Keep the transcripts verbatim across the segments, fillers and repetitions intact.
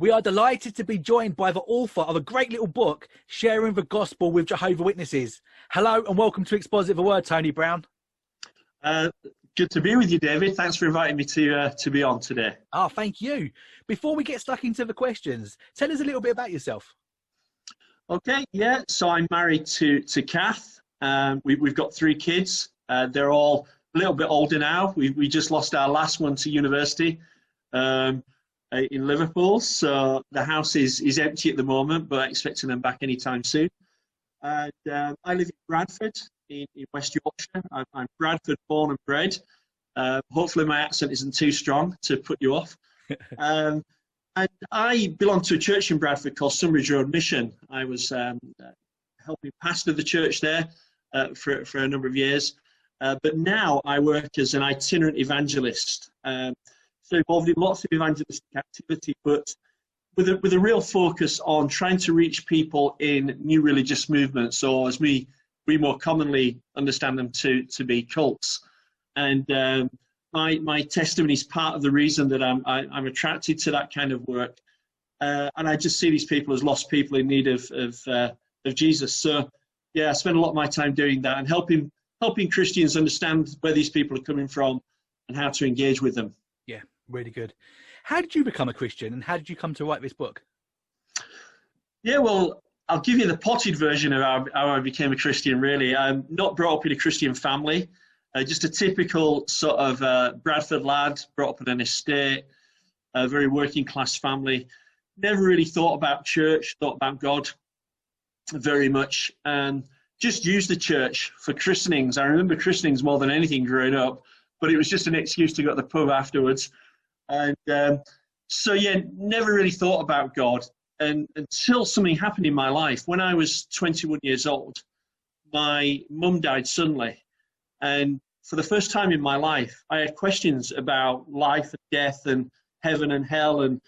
We are delighted to be joined by the author of a great little book, Sharing the Gospel with Jehovah's Witnesses. Hello and welcome to Exposit the Word, Tony Brown. Uh, good to be with you, David. Thanks for inviting me to uh, to be on today. Ah, oh, thank you. Before we get stuck into the questions, tell us a little bit about yourself. Okay, yeah. So I'm married to, to Kath. Um, we, we've got three kids. Uh, they're all a little bit older now. We, we just lost our last one to university. Um, in Liverpool, so the house is is empty at the moment, but expecting them back anytime soon. And um, I live in Bradford in, in West Yorkshire. I'm, I'm Bradford born and bred. Uh, hopefully my accent isn't too strong to put you off. um, and I belong to a church in Bradford called Sunbridge Road Mission. I was um, helping pastor the church there uh, for, for a number of years, uh, but now I work as an itinerant evangelist. Um, So involved in lots of evangelistic activity, but with a, with a real focus on trying to reach people in new religious movements, or as we, we more commonly understand them to, to be cults. And um, my, my testimony is part of the reason that I'm, I, I'm attracted to that kind of work. Uh, and I just see these people as lost people in need of, of, uh, of Jesus. So yeah, I spend a lot of my time doing that and helping, helping Christians understand where these people are coming from and how to engage with them. Yeah, really good. How did you become a Christian and how did you come to write this book? Yeah, well, I'll give you the potted version of how, how I became a Christian, really. I'm not brought up in a Christian family, uh, just a typical sort of uh, Bradford lad, brought up in an estate, a very working class family. Never really thought about church, thought about God very much, and just used the church for christenings. I remember christenings more than anything growing up, but it was just an excuse to go to the pub afterwards. And um, so, yeah, never really thought about God. And until something happened in my life, when I was twenty-one years old, my mum died suddenly. And for the first time in my life, I had questions about life and death and heaven and hell, and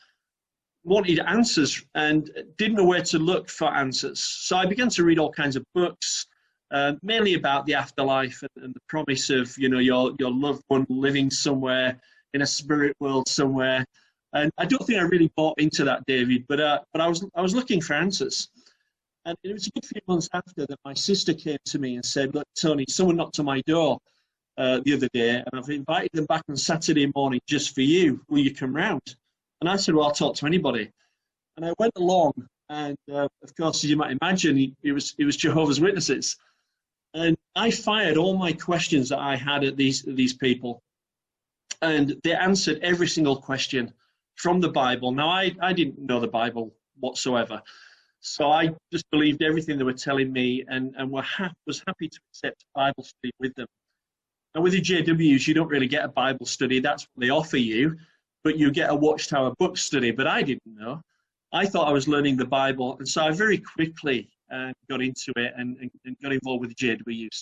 wanted answers and didn't know where to look for answers. So I began to read all kinds of books, Uh, mainly about the afterlife and, and the promise of, you know, your, your loved one living somewhere in a spirit world somewhere. And I don't think I really bought into that, David, but uh, but I was I was looking for answers. And it was a good few months after that my sister came to me and said, look, Tony, someone knocked on my door uh, the other day, and I've invited them back on Saturday morning just for you. Will you come round? And I said, well, I'll talk to anybody. And I went along, and uh, of course, as you might imagine, it was, it was Jehovah's Witnesses. And I fired all my questions that I had at these, these people, and they answered every single question from the Bible. Now, I, I didn't know the Bible whatsoever, so I just believed everything they were telling me, and, and were ha was happy to accept Bible study with them. Now, with the J Ws, you don't really get a Bible study. That's what they offer you, but you get a Watchtower book study, but I didn't know. I thought I was learning the Bible, and so I very quickly and got into it and, and, and got involved with the J Ws.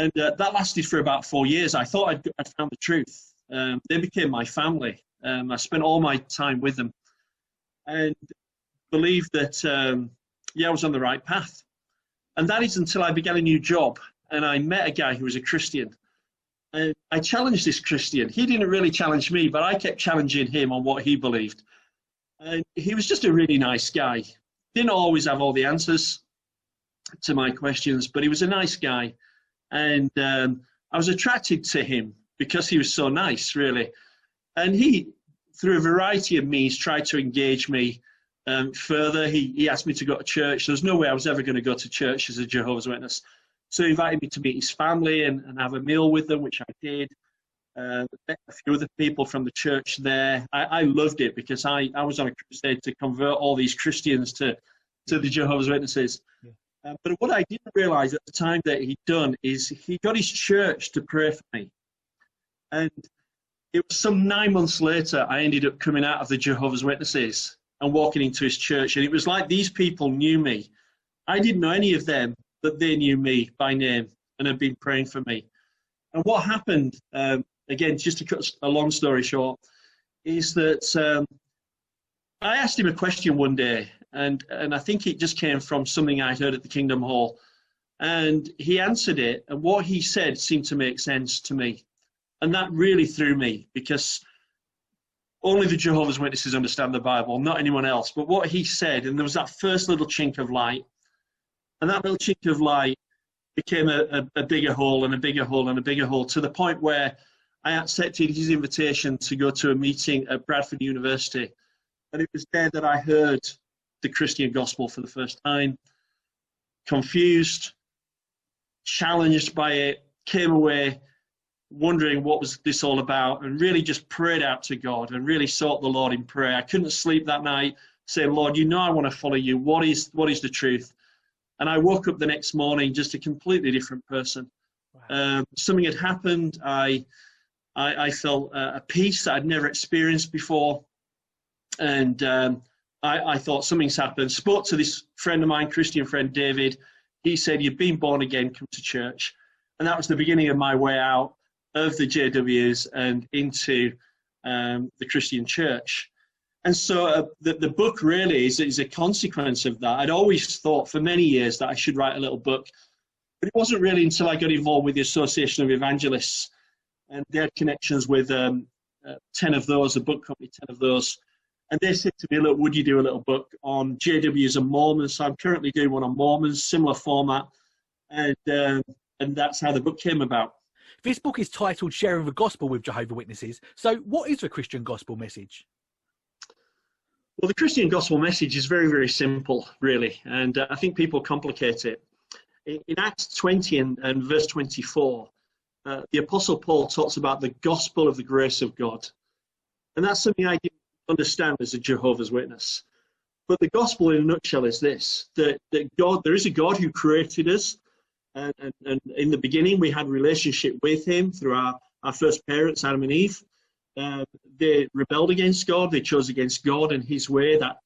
And uh, that lasted for about four years. I thought I'd, I'd found the truth. Um, they became my family. Um, I spent all my time with them and believed that, um, yeah, I was on the right path. And that is until I began a new job and I met a guy who was a Christian. And I challenged this Christian. He didn't really challenge me, but I kept challenging him on what he believed. And he was just a really nice guy. Didn't always have all the answers to my questions, but he was a nice guy. And um, I was attracted to him because he was so nice, really. And he, through a variety of means, tried to engage me um, further. He, he asked me to go to church. There was no way I was ever going to go to church as a Jehovah's Witness. So he invited me to meet his family and, and have a meal with them, which I did. Uh, met a few other people from the church there. I, I loved it because I, I was on a crusade to convert all these Christians to, to the Jehovah's Witnesses. Yeah. Uh, but what I didn't realize at the time that he'd done is he got his church to pray for me. And it was some nine months later, I ended up coming out of the Jehovah's Witnesses and walking into his church. And it was like these people knew me. I didn't know any of them, but they knew me by name and had been praying for me. And what happened, um, again, just to cut a long story short, is that um, I asked him a question one day, and, and I think it just came from something I heard at the Kingdom Hall. And he answered it, and what he said seemed to make sense to me. And that really threw me, because Only the Jehovah's Witnesses understand the Bible, not anyone else. But what he said, and there was that first little chink of light, and that little chink of light became a, a, a bigger hole and a bigger hole and a bigger hole, to the point where I accepted his invitation to go to a meeting at Bradford University. And it was there that I heard the Christian gospel for the first time, confused, challenged by it, came away wondering what was this all about, and really just prayed out to God and really sought the Lord in prayer. I couldn't sleep that night, saying, Lord, you know I want to follow you. What is, what is the truth? And I woke up the next morning just a completely different person. Wow. Um, something had happened. I, I, I felt uh, a peace that I'd never experienced before. And um, I, I thought something's happened. Spoke to this friend of mine, Christian friend David. He said, you've been born again, come to church. And that was the beginning of my way out of the J Ws and into um, the Christian church. And so uh, the, the book really is, is a consequence of that. I'd always thought for many years that I should write a little book, but it wasn't really until I got involved with the Association of Evangelists, and they had connections with um, uh, ten of those, a book company, ten of those. And they said to me, look, would you do a little book on J Ws and Mormons? So I'm currently doing one on Mormons, similar format. And, um, and that's how the book came about. This book is titled Sharing the Gospel with Jehovah's Witnesses. So what is the Christian gospel message? Well, the Christian gospel message is very, very simple, really, and uh, I think people complicate it. In, in Acts twenty and, and verse twenty-four, uh, the Apostle Paul talks about the gospel of the grace of God, and that's something I didn't understand as a Jehovah's Witness. But the gospel in a nutshell is this, that, that God, there is a God who created us, and, and, and in the beginning we had a relationship with him through our, our first parents, Adam and Eve. Uh, they rebelled against God, they chose against God and his way. That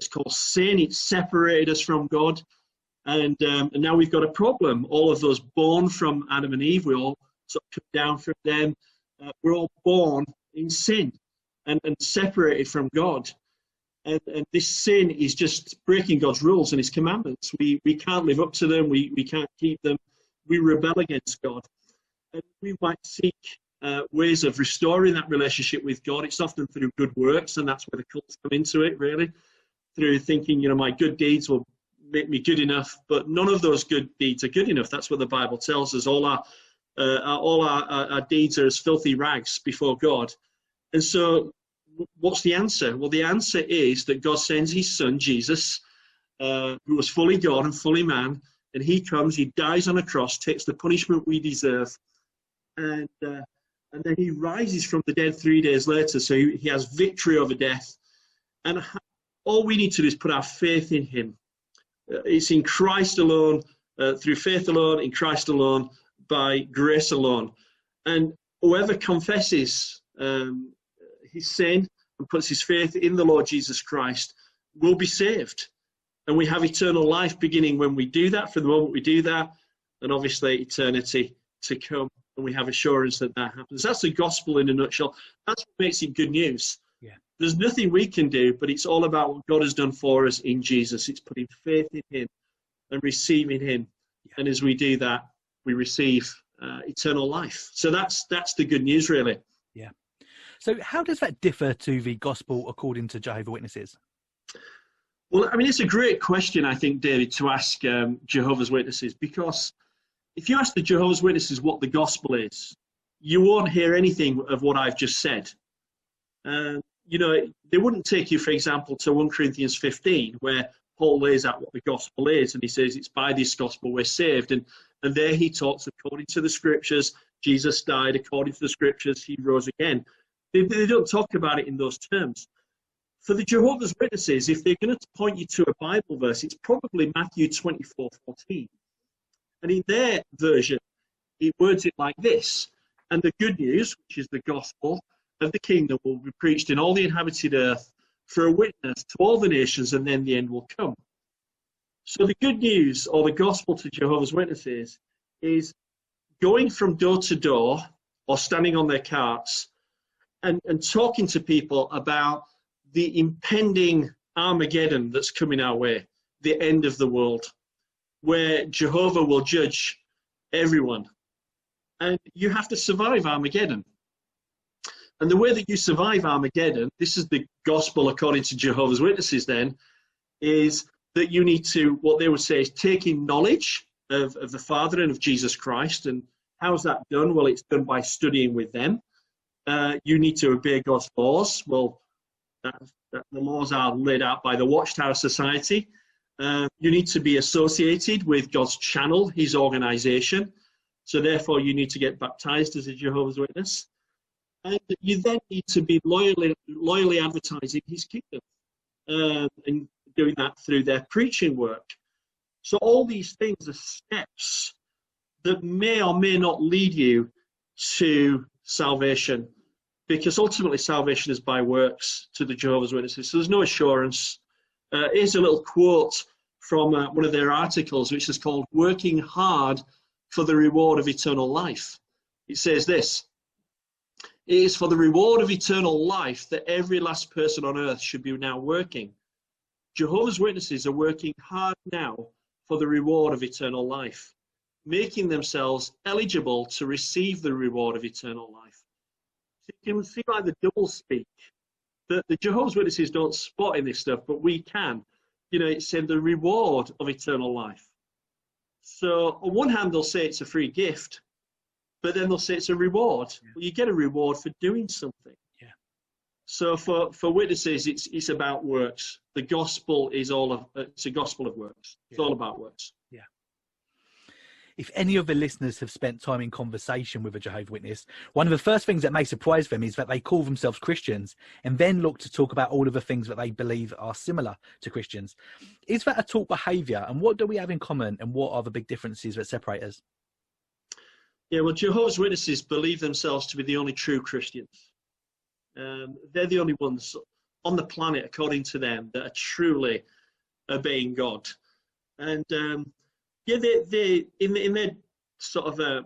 is called sin. It separated us from God, and, um, and now we've got a problem. All of those born from Adam and Eve, we all sort of come down from them. Uh, we're all born in sin and, and separated from God, and, and this sin is just breaking God's rules and his commandments. We, we can't live up to them, we, we can't keep them, we rebel against God, and we might seek Uh, ways of restoring that relationship with God. It's often through good works, and that's where the cults come into it, really, through thinking, you know, my good deeds will make me good enough. But none of those good deeds are good enough. That's what the Bible tells us. All our uh, our, all our, our, our deeds are as filthy rags before God. And so what's the answer? Well, the answer is that God sends his son Jesus, uh, who was fully God and fully man, and he comes, he dies on a cross, takes the punishment we deserve, and uh, And then he rises from the dead three days later. So he, he has victory over death. And all we need to do is put our faith in him. Uh, it's in Christ alone, uh, through faith alone, in Christ alone, by grace alone. And whoever confesses um, his sin and puts his faith in the Lord Jesus Christ will be saved. And we have eternal life beginning when we do that, from the moment we do that, and obviously eternity to come. And we have assurance that that happens. That's the gospel in a nutshell. That's what makes it good news. Yeah. There's nothing we can do, but it's all about what God has done for us in Jesus. It's putting faith in him and receiving him. Yeah. And as we do that, we receive uh, eternal life. So that's that's the good news, really. Yeah. So how does that differ to the gospel according to Jehovah's Witnesses? Well, I mean, it's a great question, I think, David, to ask um, Jehovah's Witnesses, because if you ask the Jehovah's Witnesses what the gospel is, you won't hear anything of what I've just said. Um, you know, they wouldn't take you, for example, to First Corinthians fifteen, where Paul lays out what the gospel is, and he says it's by this gospel we're saved. And, and there he talks according to the scriptures, Jesus died according to the scriptures, he rose again. They, they don't talk about it in those terms. For the Jehovah's Witnesses, if they're going to point you to a Bible verse, it's probably Matthew twenty-four fourteen. And in their version, he words it like this: and the good news, which is the gospel of the kingdom, will be preached in all the inhabited earth for a witness to all the nations, and then the end will come. So the good news, or the gospel to Jehovah's Witnesses, is going from door to door, or standing on their carts, and, and talking to people about the impending Armageddon that's coming our way, the end of the world, where Jehovah will judge everyone. And you have to survive Armageddon. And the way that you survive Armageddon, this is the gospel according to Jehovah's Witnesses then, is that you need to, what they would say is take in knowledge of, of the Father and of Jesus Christ. And how's that done? Well, it's done by studying with them. Uh, you need to obey God's laws. Well, that, that the laws are laid out by the Watchtower Society. Uh, you need to be associated with God's channel, his organization. So therefore you need to get baptized as a Jehovah's Witness. And you then need to be loyally, loyally advertising his kingdom, uh, and doing that through their preaching work. So all these things are steps that may or may not lead you to salvation, because ultimately salvation is by works to the Jehovah's Witnesses. So there's no assurance. Uh, here's a little quote from uh, one of their articles, which is called Working Hard for the Reward of Eternal Life. It says this: it is for the reward of eternal life that every last person on earth should be now working. Jehovah's Witnesses are working hard now for the reward of eternal life, making themselves eligible to receive the reward of eternal life. So you can see by the double speak that the Jehovah's Witnesses don't spot in this stuff, but we can. You know, it's in the reward of eternal life. So on one hand, they'll say it's a free gift, but then they'll say it's a reward. Yeah. Well, you get a reward for doing something. Yeah. So for, for witnesses, it's, it's about works. The gospel is all of, it's a gospel of works. It's yeah. all about works. Yeah. If any of the listeners have spent time in conversation with a Jehovah's Witness, one of the first things that may surprise them is that they call themselves Christians and then look to talk about all of the things that they believe are similar to Christians. Is that a taught behaviour, and what do we have in common, and what are the big differences that separate us? Yeah, well, Jehovah's Witnesses believe themselves to be the only true Christians. Um, they're the only ones on the planet, according to them, that are truly obeying God. And um, yeah, they, they in, in their sort of uh,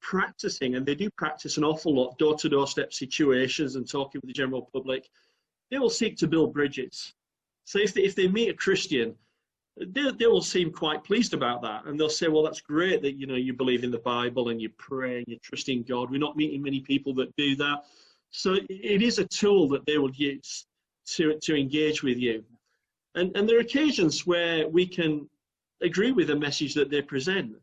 practicing, and they do practice an awful lot, door-to-door step situations and talking with the general public, they will seek to build bridges. So if they, if they meet a Christian, They, they will seem quite pleased about that, and they'll say, well, that's great that, you know, you believe in the Bible and you pray and you trust in God. We're not meeting many people that do that. So it is a tool that they will use to, to engage with you. And, and there are occasions where we can agree with the message that they present.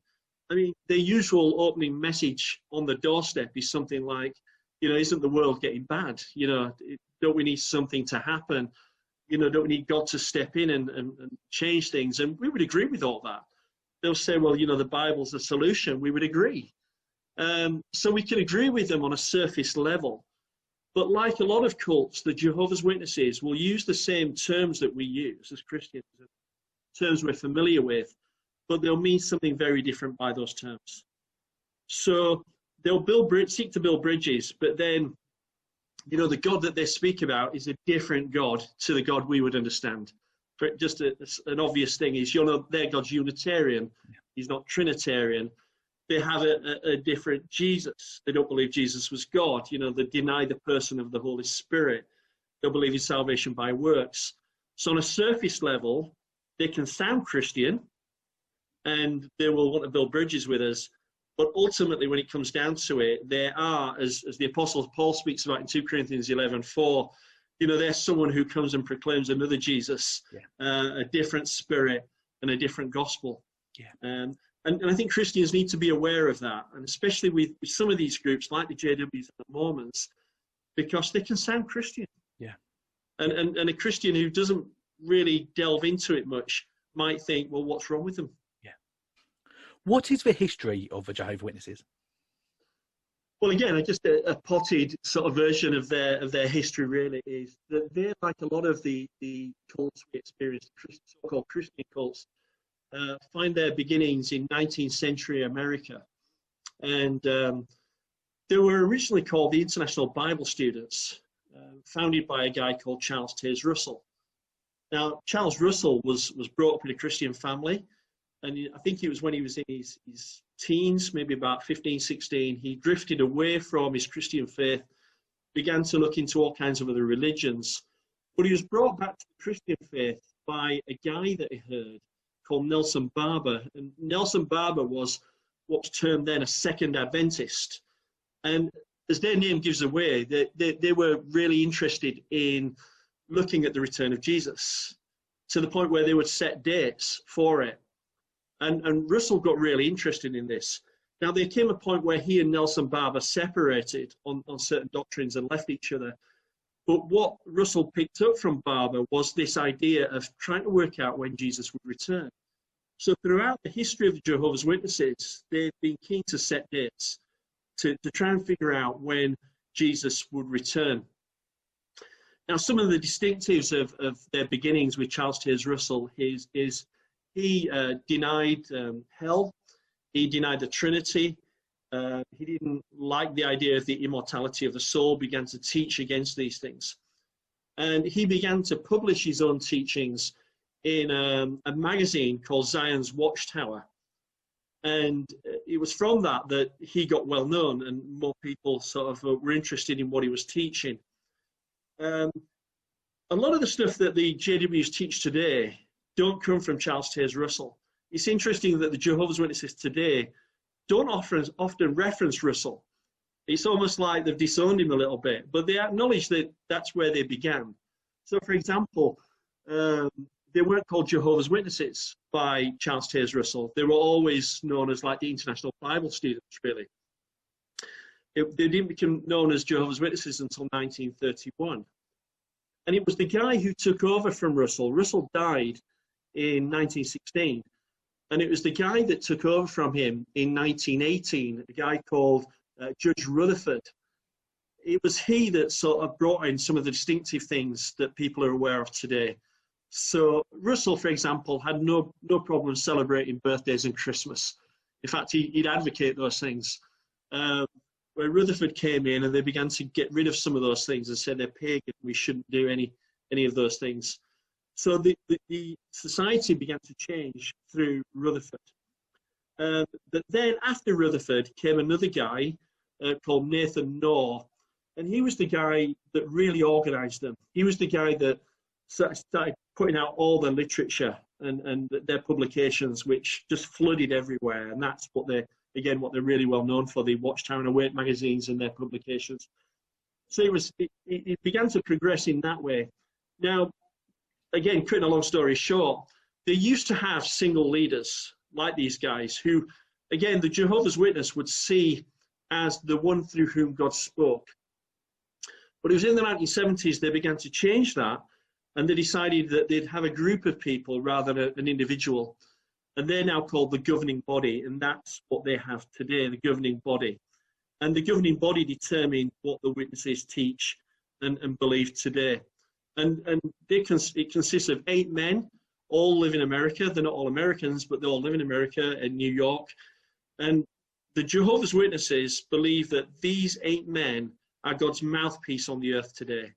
I mean, their usual opening message on the doorstep is something like, you know, isn't the world getting bad? You know, don't we need something to happen? You know, don't we need God to step in and, and, and change things? And we would agree with all that. They'll say, well, you know, the Bible's the solution. We would agree. Um, so we can agree with them on a surface level. But like a lot of cults, the Jehovah's Witnesses will use the same terms that we use as Christians, terms we're familiar with, but they'll mean something very different by those terms. So they'll build seek to build bridges, but then, you know, the God that they speak about is a different God to the God we would understand. For just a, an obvious thing is, you know, their God's Unitarian. Yeah. He's not Trinitarian. They have a, a, a different Jesus. They don't believe Jesus was God. You know, they deny the person of the Holy Spirit. They'll believe in salvation by works. So on a surface level, they can sound Christian, and they will want to build bridges with us. But ultimately, when it comes down to it, they are, as, as the Apostle Paul speaks about in two Corinthians eleven four, you know, there's someone who comes and proclaims another Jesus, yeah. uh, a different spirit and a different gospel. Yeah. Um, and, and I think Christians need to be aware of that, and especially with some of these groups like the J Ws and the Mormons, because they can sound Christian. Yeah. And, and, and a Christian who doesn't really delve into it much might think, well, what's wrong with them? What is the history of the Jehovah's Witnesses? Well, again, just a, a potted sort of version of their of their history really is that they're like a lot of the the cults we experienced, so-called Christian cults, uh, find their beginnings in nineteenth century America, and um, they were originally called the International Bible Students, uh, founded by a guy called Charles Taze Russell. Now, Charles Russell was was brought up in a Christian family. And I think it was when he was in his, his teens, maybe about fifteen, sixteen, he drifted away from his Christian faith, began to look into all kinds of other religions. But he was brought back to the Christian faith by a guy that he heard called Nelson Barbour. And Nelson Barbour was what's termed then a Second Adventist. And as their name gives away, they, they, they were really interested in looking at the return of Jesus, to the point where they would set dates for it. And, and Russell got really interested in this. Now, there came a point where he and Nelson Barbour separated on, on certain doctrines and left each other. But what Russell picked up from Barbour was this idea of trying to work out when Jesus would return. So throughout the history of the Jehovah's Witnesses, they've been keen to set dates to, to try and figure out when Jesus would return. Now, some of the distinctives of, of their beginnings with Charles Taze Russell is, is he uh, denied um, hell, he denied the Trinity, uh, he didn't like the idea of the immortality of the soul, began to teach against these things. And he began to publish his own teachings in um, a magazine called Zion's Watchtower. And it was from that that he got well known, and more people sort of were interested in what he was teaching. Um, a lot of the stuff that the J Ws teach today don't come from Charles Taze Russell. It's interesting that the Jehovah's Witnesses today don't often, often reference Russell. It's almost like they've disowned him a little bit, but they acknowledge that that's where they began. So, for example, um, they weren't called Jehovah's Witnesses by Charles Taze Russell. They were always known as like the International Bible Students, really. It, they didn't become known as Jehovah's Witnesses until nineteen thirty-one. And it was the guy who took over from Russell. Russell died in nineteen sixteen. And it was the guy that took over from him in nineteen eighteen, a guy called uh, Judge Rutherford. It was he that sort of brought in some of the distinctive things that people are aware of today. So Russell, for example, had no, no problem celebrating birthdays and Christmas. In fact, he, he'd advocate those things. Um, where Rutherford came in and they began to get rid of some of those things and said they're pagan, we shouldn't do any any of those things. So the, the, the society began to change through Rutherford. Um, but then after Rutherford came another guy uh, called Nathan Knorr, and he was the guy that really organized them. He was the guy that started putting out all the literature and, and their publications, which just flooded everywhere, and that's what they Again, what they're really well known for, the Watchtower and Awake magazines and their publications. So it, was, it, it began to progress in that way. Now, again, cutting a long story short, they used to have single leaders like these guys who, again, the Jehovah's Witness would see as the one through whom God spoke. But it was in the nineteen seventies they began to change that, and they decided that they'd have a group of people rather than an individual. And they're now called the governing body, and that's what they have today, the governing body. And the governing body determines what the witnesses teach and, and believe today. And, and they cons it consists of eight men, all live in America. They're not all Americans, but they all live in America and New York. And the Jehovah's Witnesses believe that these eight men are God's mouthpiece on the earth today.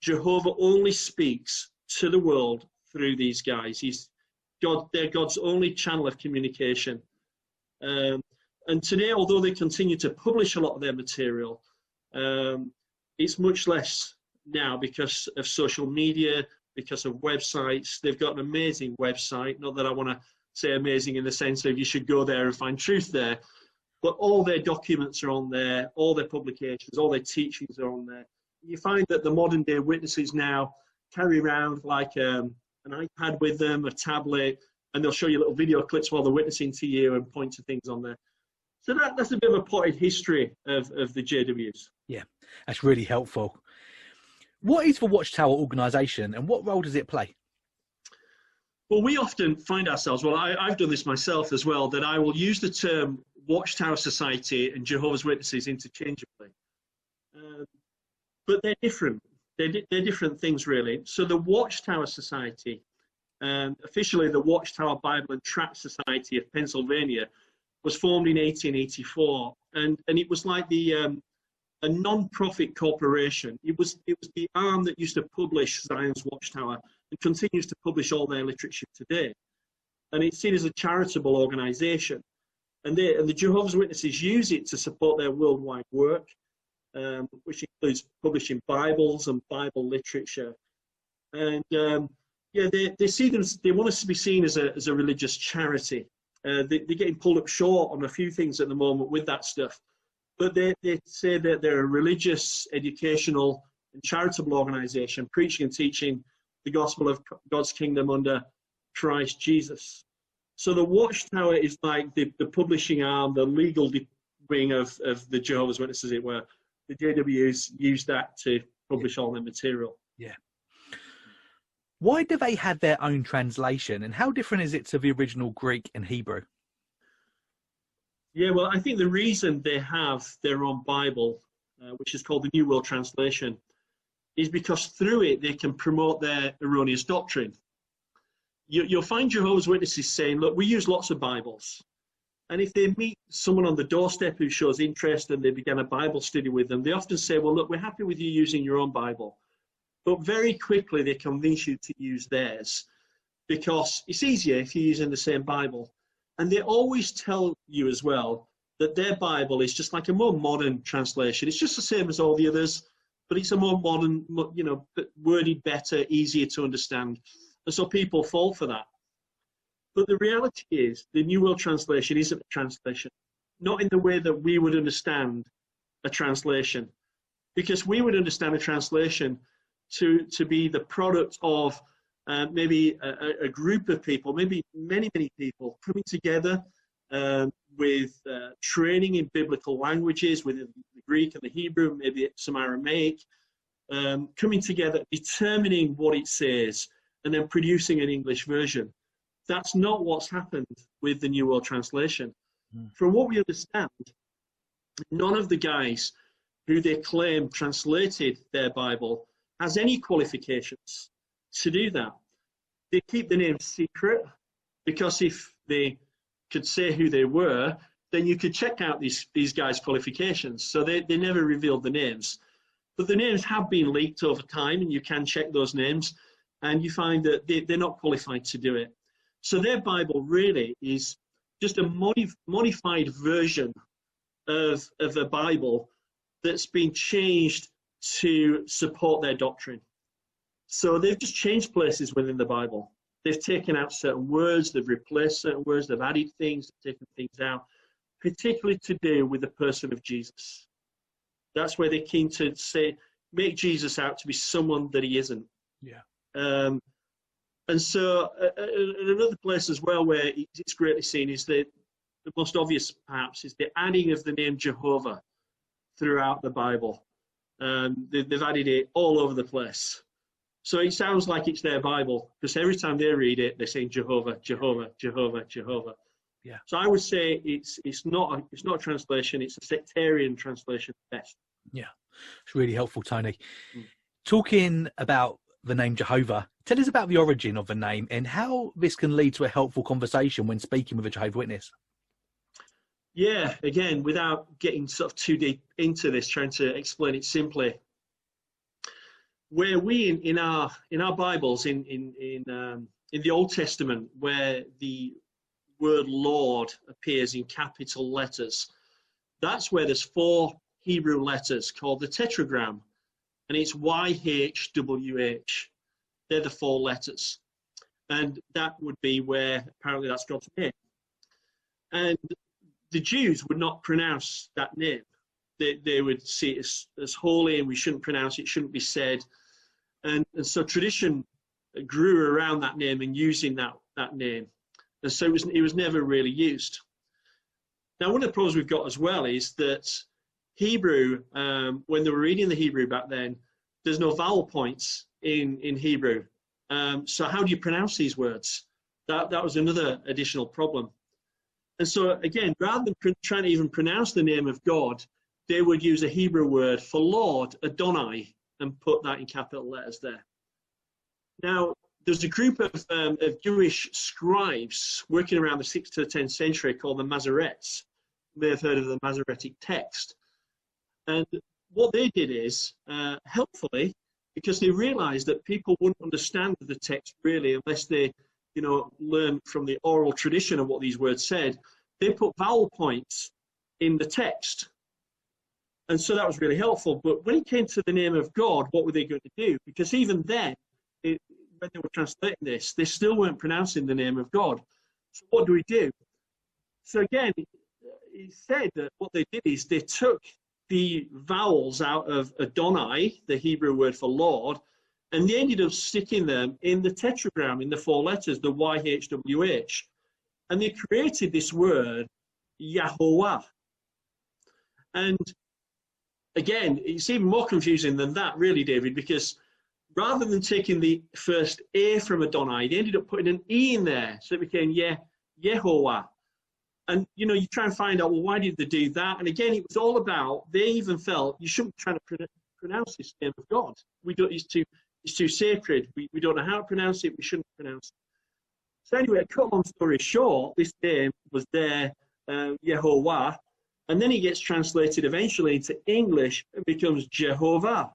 Jehovah only speaks to the world through these guys. He's God, they're God's only channel of communication. Um, and today, although they continue to publish a lot of their material, um, it's much less now because of social media, because of websites. They've got an amazing website. Not that I want to say amazing in the sense of you should go there and find truth there, but all their documents are on there, all their publications, all their teachings are on there. You find that the modern day witnesses now carry around like um, an iPad with them, a tablet, and they'll show you little video clips while they're witnessing to you and point to things on there. So that, that's a bit of a potted history of, of the J Ws. Yeah, that's really helpful. What is the Watchtower organisation and what role does it play? Well, we often find ourselves, well, I, I've done this myself as well, that I will use the term Watchtower Society and Jehovah's Witnesses interchangeably. Um, but they're different. They're, they're different things, really. So the Watchtower Society, um, officially the Watchtower Bible and Tract Society of Pennsylvania, was formed in eighteen eighty-four, and and it was like the um, a non-profit corporation. It was it was the arm that used to publish Zion's Watchtower and continues to publish all their literature today. And it's seen as a charitable organisation, and they and the Jehovah's Witnesses use it to support their worldwide work. Um, which includes publishing Bibles and Bible literature, and um, yeah, they they see them. They want us to be seen as a as a religious charity. Uh, they, they're getting pulled up short on a few things at the moment with that stuff, But they, they say that they're a religious, educational and charitable organisation preaching and teaching the gospel of God's kingdom under Christ Jesus. So the Watchtower is like the, the publishing arm, the legal wing of, of the Jehovah's Witnesses, as it were. The J Ws use that to publish all their material. Yeah. Why do they have their own translation, and how different is it to the original Greek and Hebrew? Yeah, well, I think the reason they have their own Bible, uh, which is called the New World Translation, is because through it they can promote their erroneous doctrine. You, you'll find Jehovah's Witnesses saying, look, we use lots of Bibles. And if they meet someone on the doorstep who shows interest and they begin a Bible study with them, they often say, well, look, we're happy with you using your own Bible. But very quickly they convince you to use theirs, because it's easier if you're using the same Bible. And they always tell you as well that their Bible is just like a more modern translation. It's just the same as all the others, but it's a more modern, you know, worded better, easier to understand. And so people fall for that. But the reality is the New World Translation isn't a translation, not in the way that we would understand a translation, because we would understand a translation to, to be the product of Uh, maybe a, a group of people, maybe many, many people coming together um, with uh, training in biblical languages, with the Greek and the Hebrew, maybe some Aramaic, um, coming together, determining what it says, and then producing an English version. That's not what's happened with the New World Translation. Mm. From what we understand, none of the guys who they claim translated their Bible has any qualifications to do that. They keep the name secret, because if they could say who they were, then you could check out these these guys' qualifications. So they, they never revealed the names, but the names have been leaked over time, and you can check those names, and you find that they, they're not qualified to do it. So their Bible really is just a modif modified version of, of a Bible that's been changed to support their doctrine. So they've just changed places within the Bible. They've taken out certain words, they've replaced certain words, they've added things, they've taken things out, particularly to do with the person of Jesus. That's where they're keen to say, make Jesus out to be someone that he isn't. Yeah. Um, and so uh, another place as well where it's greatly seen is that the most obvious perhaps is the adding of the name Jehovah throughout the Bible. Um, they, they've added it all over the place. So it sounds like it's their Bible, because every time they read it, they're saying Jehovah, Jehovah, Jehovah, Jehovah. Yeah. So I would say it's it's not a, it's not a translation; it's a sectarian translation at best. Yeah, it's really helpful, Tony. Mm. Talking about the name Jehovah, tell us about the origin of the name and how this can lead to a helpful conversation when speaking with a Jehovah's Witness. Yeah, again, without getting sort of too deep into this, trying to explain it simply. Where we in, in our in our Bibles in in in, um, in the Old Testament, where the word Lord appears in capital letters, that's where there's four Hebrew letters called the tetragram, and it's Y H W H. They're the four letters, and that would be where apparently that's God's name. And the Jews would not pronounce that name. They, they would see it as, as holy, and we shouldn't pronounce it, shouldn't be said. And, and so tradition grew around that name and using that, that name. And so it was, it was never really used. Now, one of the problems we've got as well is that Hebrew, um, when they were reading the Hebrew back then, there's no vowel points in, in Hebrew. Um, so how do you pronounce these words? That, that was another additional problem. And so, again, rather than trying to even pronounce the name of God, they would use a Hebrew word for Lord, Adonai, and put that in capital letters there. Now, there's a group of, um, of Jewish scribes working around the sixth to the tenth century called the Masorets. You may have heard of the Masoretic text. And what they did is, uh, helpfully, because they realized that people wouldn't understand the text really unless they, you know, learned from the oral tradition of what these words said, they put vowel points in the text. And so that was really helpful. But when it came to the name of God, what were they going to do? Because even then, it, when they were translating this, they still weren't pronouncing the name of God. So what do we do? So again, he said that what they did is they took the vowels out of Adonai, the Hebrew word for Lord, and they ended up sticking them in the tetragram, in the four letters, the Y H W H. And they created this word, Yahowah. And again, it's even more confusing than that, really, David, because rather than taking the first A from Adonai, they ended up putting an E in there. So it became Ye Yehowah. And, you know, you try and find out, well, why did they do that? And again, it was all about, they even felt, you shouldn't be trying to pr pronounce this name of God. We don't, it's, too, it's too sacred. We, we don't know how to pronounce it. We shouldn't pronounce it. So anyway, cut long story short, this name was there, uh, Yehowah. And then it gets translated eventually into English and becomes Jehovah.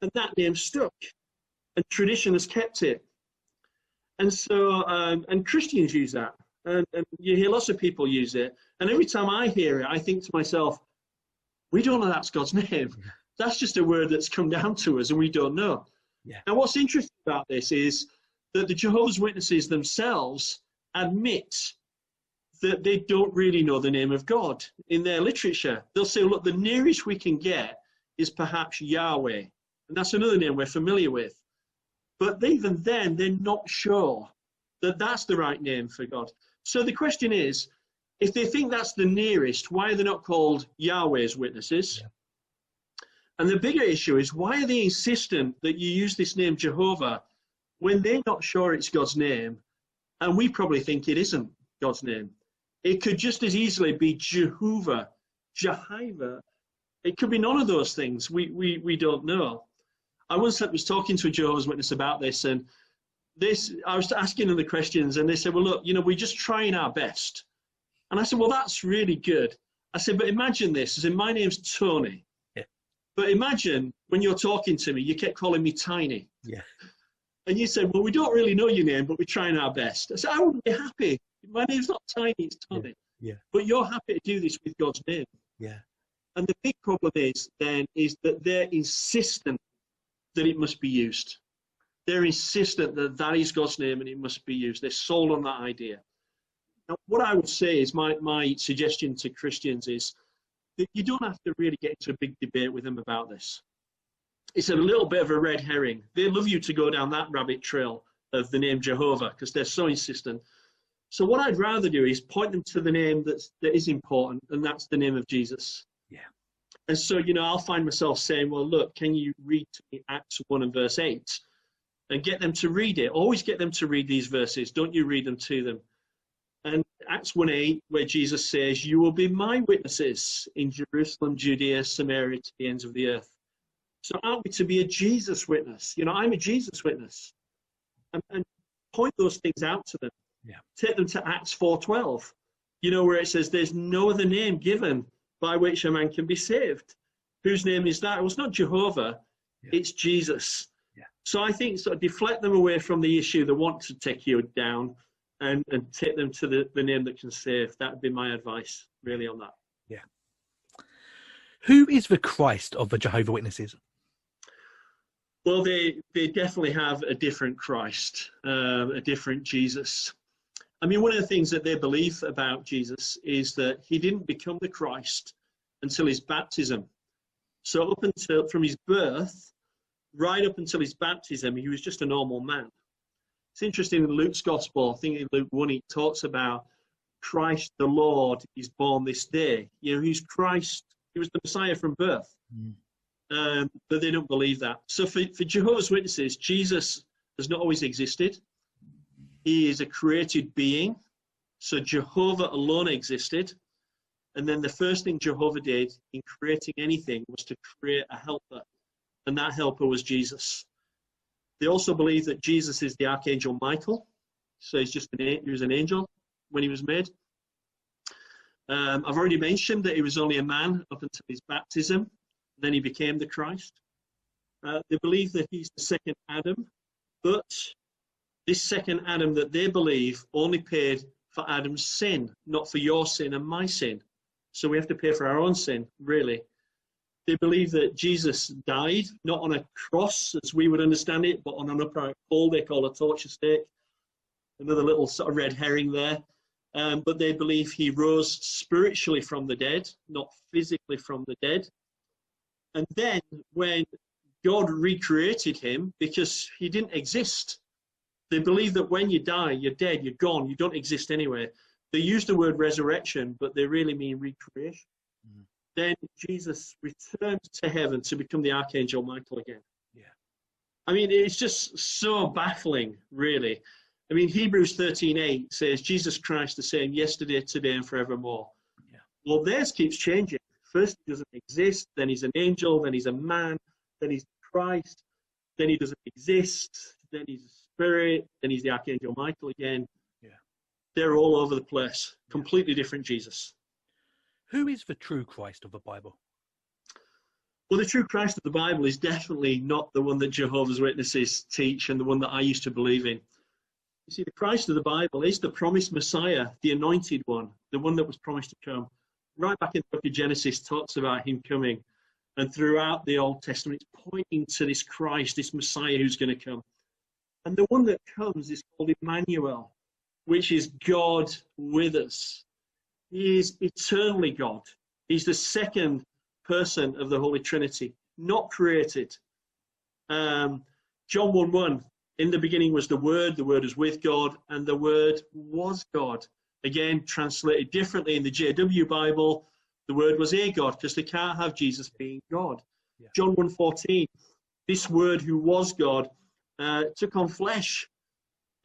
And that name stuck. And tradition has kept it. And so, um, and Christians use that. And, and you hear lots of people use it. And every time I hear it, I think to myself, we don't know that's God's name. That's just a word that's come down to us and we don't know. Yeah. And what's interesting about this is that the Jehovah's Witnesses themselves admit that they don't really know the name of God in their literature. They'll say, look, the nearest we can get is perhaps Yahweh. And that's another name we're familiar with. But even then, they're not sure that that's the right name for God. So the question is, if they think that's the nearest, why are they not called Yahweh's Witnesses? Yeah. And the bigger issue is, why are they insistent that you use this name Jehovah when they're not sure it's God's name? And we probably think it isn't God's name. It could just as easily be Jehovah, Jehovah. It could be none of those things. We, we, we don't know. I once was talking to a Jehovah's Witness about this, and This, I was asking them the questions, and they said, well, look, you know, we're just trying our best. And I said, well, that's really good. I said, but imagine this. I said, my name's Tony. Yeah. But imagine when you're talking to me, you kept calling me Tiny. Yeah. And you said, well, we don't really know your name, but we're trying our best. I said, I wouldn't be happy. My name's not Tiny, it's Tony. Yeah. Yeah. But you're happy to do this with God's name. Yeah. And the big problem is, then, is that they're insistent that it must be used. They're insistent that that is God's name and it must be used. They're sold on that idea. Now, what I would say is my, my suggestion to Christians is that you don't have to really get into a big debate with them about this. It's a little bit of a red herring. They love you to go down that rabbit trail of the name Jehovah because they're so insistent. So what I'd rather do is point them to the name that's, that is important, and that's the name of Jesus. Yeah. And so, you know, I'll find myself saying, well, look, can you read to me Acts one and verse eight? And get them to read it. Always get them to read these verses. Don't you read them to them. And Acts one eight, where Jesus says, you will be my witnesses in Jerusalem, Judea, Samaria, to the ends of the earth. So aren't we to be a Jesus witness? You know, I'm a Jesus witness. And, and point those things out to them. Yeah. Take them to Acts four twelve, you know, where it says, there's no other name given by which a man can be saved. Whose name is that? Well, it's not Jehovah. Yeah. It's Jesus. So I think sort of deflect them away from the issue they want to take you down, and, and take them to the, the name that can save. That would be my advice, really, on that. Yeah. Who is the Christ of the Jehovah's Witnesses? Well, they, they definitely have a different Christ, uh, a different Jesus. I mean, one of the things that they believe about Jesus is that he didn't become the Christ until his baptism. So up until, from his birth, right up until his baptism, he was just a normal man. It's interesting in Luke's gospel, I think in Luke one, it talks about Christ the Lord is born this day. You know, he's Christ, he was the Messiah from birth. Mm. Um, but they don't believe that. So for, for Jehovah's Witnesses, Jesus has not always existed. He is a created being. So Jehovah alone existed. And then the first thing Jehovah did in creating anything was to create a helper. And that helper was Jesus. They also believe that Jesus is the Archangel Michael. So he's just an, he was an angel when he was made. Um, I've already mentioned that he was only a man up until his baptism. Then he became the Christ. Uh, they believe that he's the second Adam. But this second Adam that they believe only paid for Adam's sin, not for your sin and my sin. So we have to pay for our own sin, really. They believe that Jesus died, not on a cross, as we would understand it, but on an upright pole they call a torture stake. Another little sort of red herring there. um, but they believe he rose spiritually from the dead, not physically from the dead. And then when God recreated him, because he didn't exist, they believe that when you die, you're dead, you're gone, you don't exist anyway. They use the word resurrection, but they really mean recreation. Mm-hmm. Then Jesus returned to heaven to become the Archangel Michael again. Yeah. I mean, it's just so baffling, really. I mean, Hebrews thirteen eight says, Jesus Christ the same yesterday, today, and forevermore. Yeah. Well, theirs keeps changing. First, he doesn't exist, then he's an angel, then he's a man, then he's Christ, then he doesn't exist, then he's a spirit, then he's the Archangel Michael again. Yeah. They're all over the place. Yeah. Completely different Jesus. Who is the true Christ of the Bible? Well, the true Christ of the Bible is definitely not the one that Jehovah's Witnesses teach and the one that I used to believe in. You see, the Christ of the Bible is the promised Messiah, the anointed one, the one that was promised to come. Right back in the book of Genesis talks about him coming. And throughout the Old Testament, it's pointing to this Christ, this Messiah who's going to come. And the one that comes is called Emmanuel, which is God with us. He is eternally God. He's the second person of the Holy Trinity, not created. Um, John one one, in the beginning was the Word, the Word was with God, and the Word was God. Again, translated differently in the J W Bible, the Word was a God, because they can't have Jesus being God. Yeah. John one fourteen, this Word who was God uh, took on flesh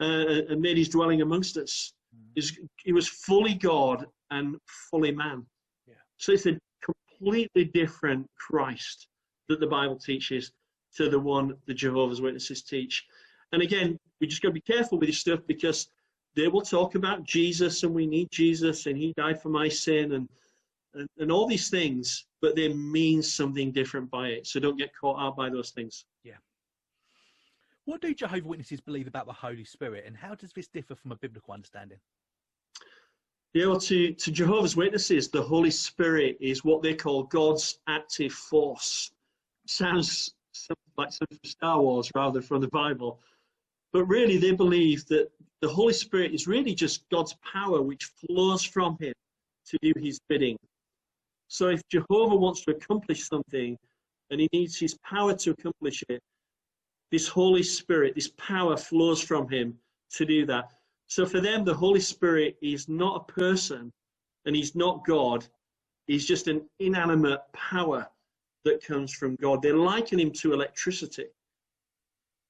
uh, and made his dwelling amongst us. Mm-hmm. He was fully God and fully man. Yeah. So it's a completely different Christ that the Bible teaches to the one the Jehovah's Witnesses teach. And again, we just got to be careful with this stuff, because they will talk about Jesus and we need Jesus and he died for my sin and, and, and all these things, but they mean something different by it. So don't get caught out by those things. Yeah. What do Jehovah's Witnesses believe about the Holy Spirit, and how does this differ from a biblical understanding? Yeah, well, to, to Jehovah's Witnesses, the Holy Spirit is what they call God's active force. Sounds like something from Star Wars rather than from the Bible. But really, they believe that the Holy Spirit is really just God's power which flows from him to do his bidding. So if Jehovah wants to accomplish something and he needs his power to accomplish it, this Holy Spirit, this power flows from him to do that. So for them, the Holy Spirit is not a person and he's not God. He's just an inanimate power that comes from God. They liken him to electricity.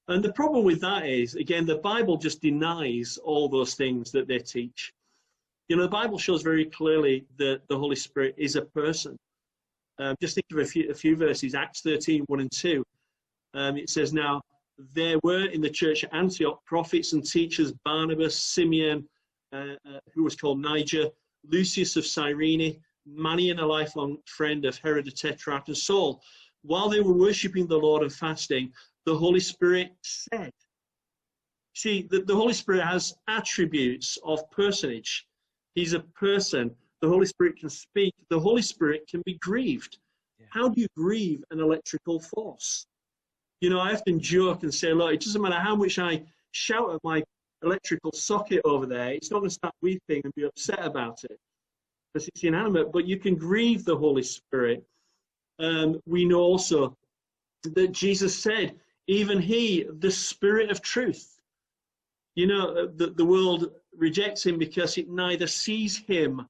And the problem with that is, again, the Bible just denies all those things that they teach. You know, the Bible shows very clearly that the Holy Spirit is a person. Um, just think of a few, a few verses, Acts thirteen, one and two. Um, it says, now, there were in the church at Antioch prophets and teachers, Barnabas, Simeon, uh, uh, who was called Niger, Lucius of Cyrene, Manian, a lifelong friend of Herod the Tetrarch, and Saul. While they were worshipping the Lord and fasting, the Holy Spirit said. See, the, the Holy Spirit has attributes of personage. He's a person. The Holy Spirit can speak. The Holy Spirit can be grieved. Yeah. How do you grieve an electrical force? You know, I often joke and say, look, it doesn't matter how much I shout at my electrical socket over there, it's not going to start weeping and be upset about it, because it's inanimate. But you can grieve the Holy Spirit. Um, we know also that Jesus said, even he, the Spirit of truth. You know, the, the world rejects him because it neither sees him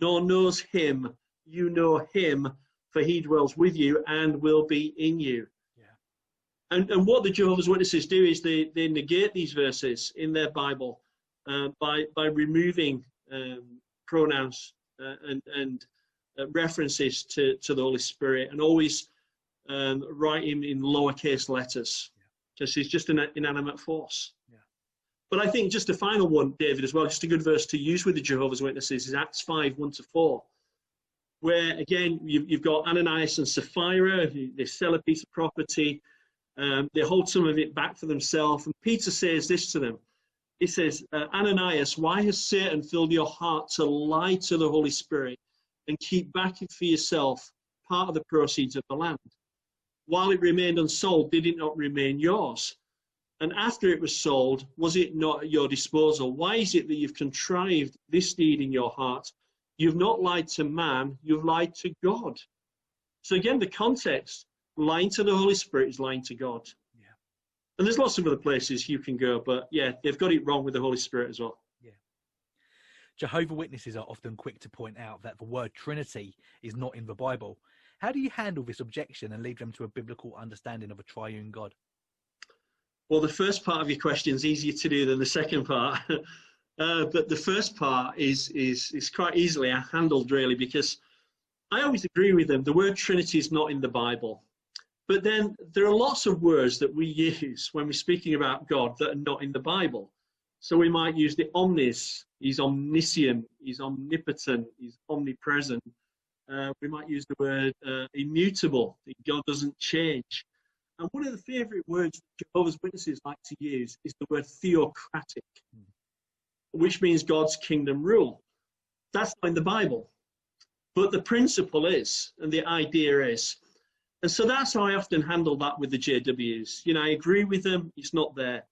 nor knows him. You know him, for he dwells with you and will be in you. And, and what the Jehovah's Witnesses do is they, they negate these verses in their Bible uh, by, by removing um, pronouns uh, and, and uh, references to, to the Holy Spirit, and always um, write him in lowercase letters. Because yeah. he's just an inanimate force. Yeah. But I think just a final one, David, as well, just a good verse to use with the Jehovah's Witnesses is Acts five, one to four. Where, again, you've, you've got Ananias and Sapphira, who they sell a piece of property. Um, they hold some of it back for themselves. And Peter says this to them. He says, uh, Ananias, why has Satan filled your heart to lie to the Holy Spirit and keep back for yourself part of the proceeds of the land? While it remained unsold, did it not remain yours? and after it was sold, was it not at your disposal? Why is it that you've contrived this deed in your heart? You've not lied to man, you've lied to God. So again, the context, lying to the Holy Spirit is lying to God. Yeah. And there's lots of other places you can go, but yeah, they've got it wrong with the Holy Spirit as well. Yeah. Jehovah's Witnesses are often quick to point out that the word Trinity is not in the Bible. How do you handle this objection and lead them to a biblical understanding of a triune God? Well, the first part of your question is easier to do than the second part. uh, but the first part is, is, is quite easily handled, really, because I always agree with them. The word Trinity is not in the Bible. But then there are lots of words that we use when we're speaking about God that are not in the Bible. So we might use the omnis. He's omniscient. He's omnipotent. He's omnipresent. Uh, we might use the word uh, immutable. That God doesn't change. And one of the favourite words Jehovah's Witnesses like to use is the word theocratic, which means God's kingdom rule. That's not in the Bible. But the principle is, and the idea is. And so that's how I often handle that with the J Ws. You know, I agree with them, it's not there.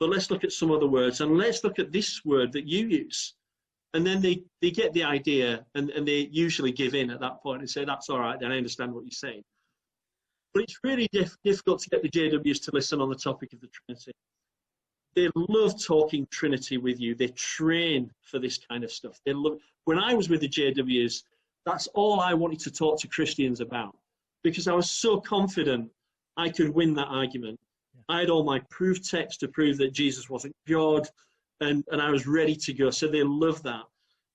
But let's look at some other words, and let's look at this word that you use. And then they, they get the idea, and, and they usually give in at that point and say, that's all right, then I understand what you're saying. But it's really diff difficult to get the J Ws to listen on the topic of the Trinity. They love talking Trinity with you. They train for this kind of stuff. They love. When I was with the J Ws, that's all I wanted to talk to Christians about, because I was so confident I could win that argument. Yeah. I had all my proof texts to prove that Jesus wasn't God, and, and I was ready to go. So they love that.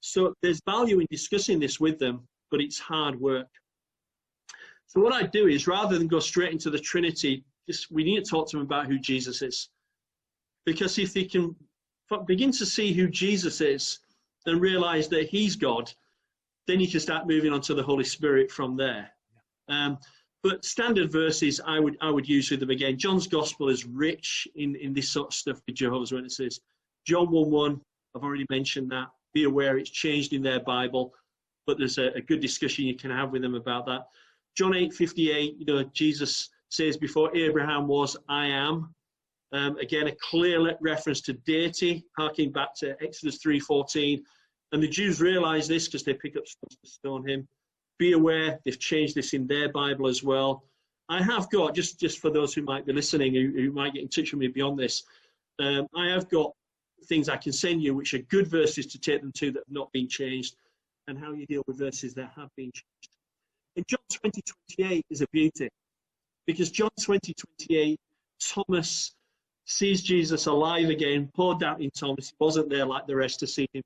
So there's value in discussing this with them, but it's hard work. So what I do is, rather than go straight into the Trinity, just, we need to talk to them about who Jesus is. Because if they can begin to see who Jesus is and realize that he's God, then you can start moving on to the Holy Spirit from there. Yeah. Um, but standard verses I would, I would use with them again. John's Gospel is rich in, in this sort of stuff with Jehovah's Witnesses. John one one, I've already mentioned that. Be aware it's changed in their Bible, but there's a, a good discussion you can have with them about that. John eight fifty-eight, you know, Jesus says, before Abraham was, I am. Um, again, a clear reference to deity, harking back to Exodus three fourteen. And the Jews realize this because they pick up stones to stone him. Be aware, they've changed this in their Bible as well. I have got, just, just for those who might be listening, who, who might get in touch with me beyond this, um, I have got things I can send you which are good verses to take them to that have not been changed, and how you deal with verses that have been changed. And John twenty twenty-eight is a beauty, because John twenty twenty-eight, Thomas sees Jesus alive again, poured out in Thomas. He wasn't there like the rest to see him.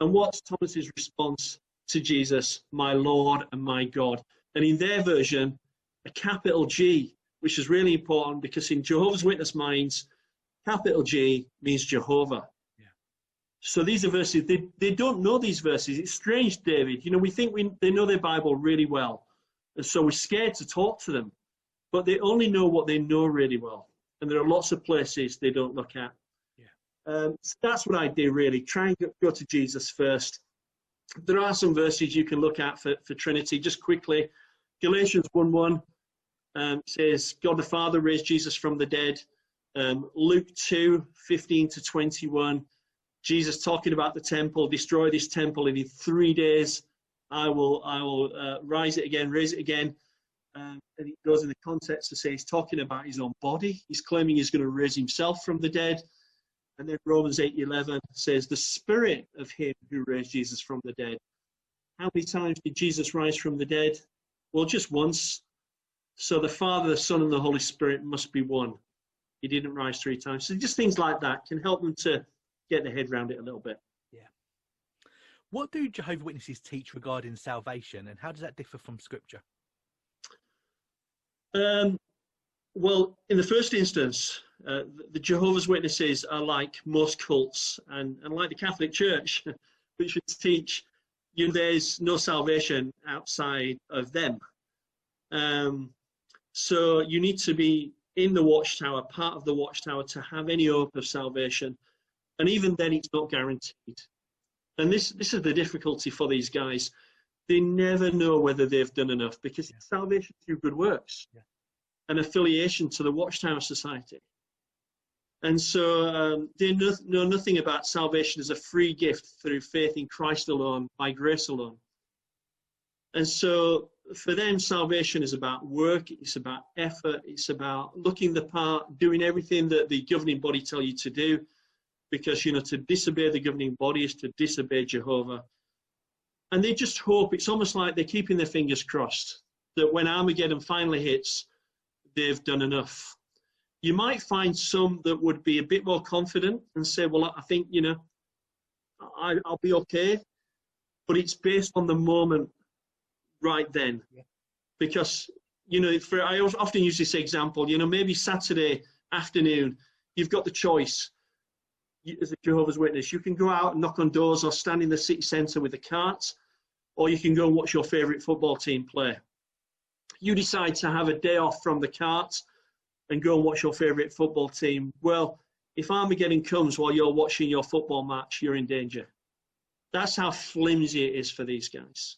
And what's Thomas's response to Jesus? My Lord and my God. And in their version, a capital G, which is really important, because in Jehovah's Witness minds, capital G means Jehovah. So these are verses, they, they don't know these verses. It's strange, David. You know, we think we, they know their Bible really well. And so we're scared to talk to them. But they only know what they know really well. And there are lots of places they don't look at. Yeah. Um, so that's what I do, really. Try and go, go to Jesus first. There are some verses you can look at for, for Trinity. Just quickly, Galatians one one um, says, God the Father raised Jesus from the dead. Um, Luke two fifteen to twenty-one. Jesus talking about the temple, destroy this temple, and in three days I will, I will uh, rise it again, raise it again. Um, and it goes in the context to say he's talking about his own body. He's claiming he's going to raise himself from the dead. And then Romans eight eleven says, the spirit of him who raised Jesus from the dead. How many times did Jesus rise from the dead? Well, just once. So the Father, the Son, and the Holy Spirit must be one. He didn't rise three times. So just things like that can help them to get their head around it a little bit. Yeah. What do Jehovah's Witnesses teach regarding salvation, and how does that differ from Scripture? Um, well, in the first instance, uh, the Jehovah's Witnesses are like most cults, and, and like the Catholic Church, which would teach you there's no salvation outside of them. Um, so you need to be in the Watchtower, part of the Watchtower, to have any hope of salvation. And even then, it's not guaranteed. And this, this is the difficulty for these guys. They never know whether they've done enough, because yeah. It's salvation through good works, yeah. An affiliation to the Watchtower Society. And so um, they know, know nothing about salvation as a free gift through faith in Christ alone, by grace alone. And so for them, salvation is about work, it's about effort, it's about looking the part, doing everything that the governing body tell you to do, because, you know, to disobey the governing body is to disobey Jehovah. And they just hope, it's almost like they're keeping their fingers crossed, that when Armageddon finally hits, they've done enough. You might find some that would be a bit more confident and say, well, I think, you know, I, I'll be okay. But it's based on the moment right then. Yeah. Because, you know, for, I often use this example, you know, maybe Saturday afternoon, you've got the choice. As a Jehovah's Witness, you can go out and knock on doors or stand in the city centre with the carts, or you can go and watch your favourite football team play. You decide to have a day off from the carts and go and watch your favourite football team. Well, if Armageddon comes while you're watching your football match, you're in danger. That's how flimsy it is for these guys.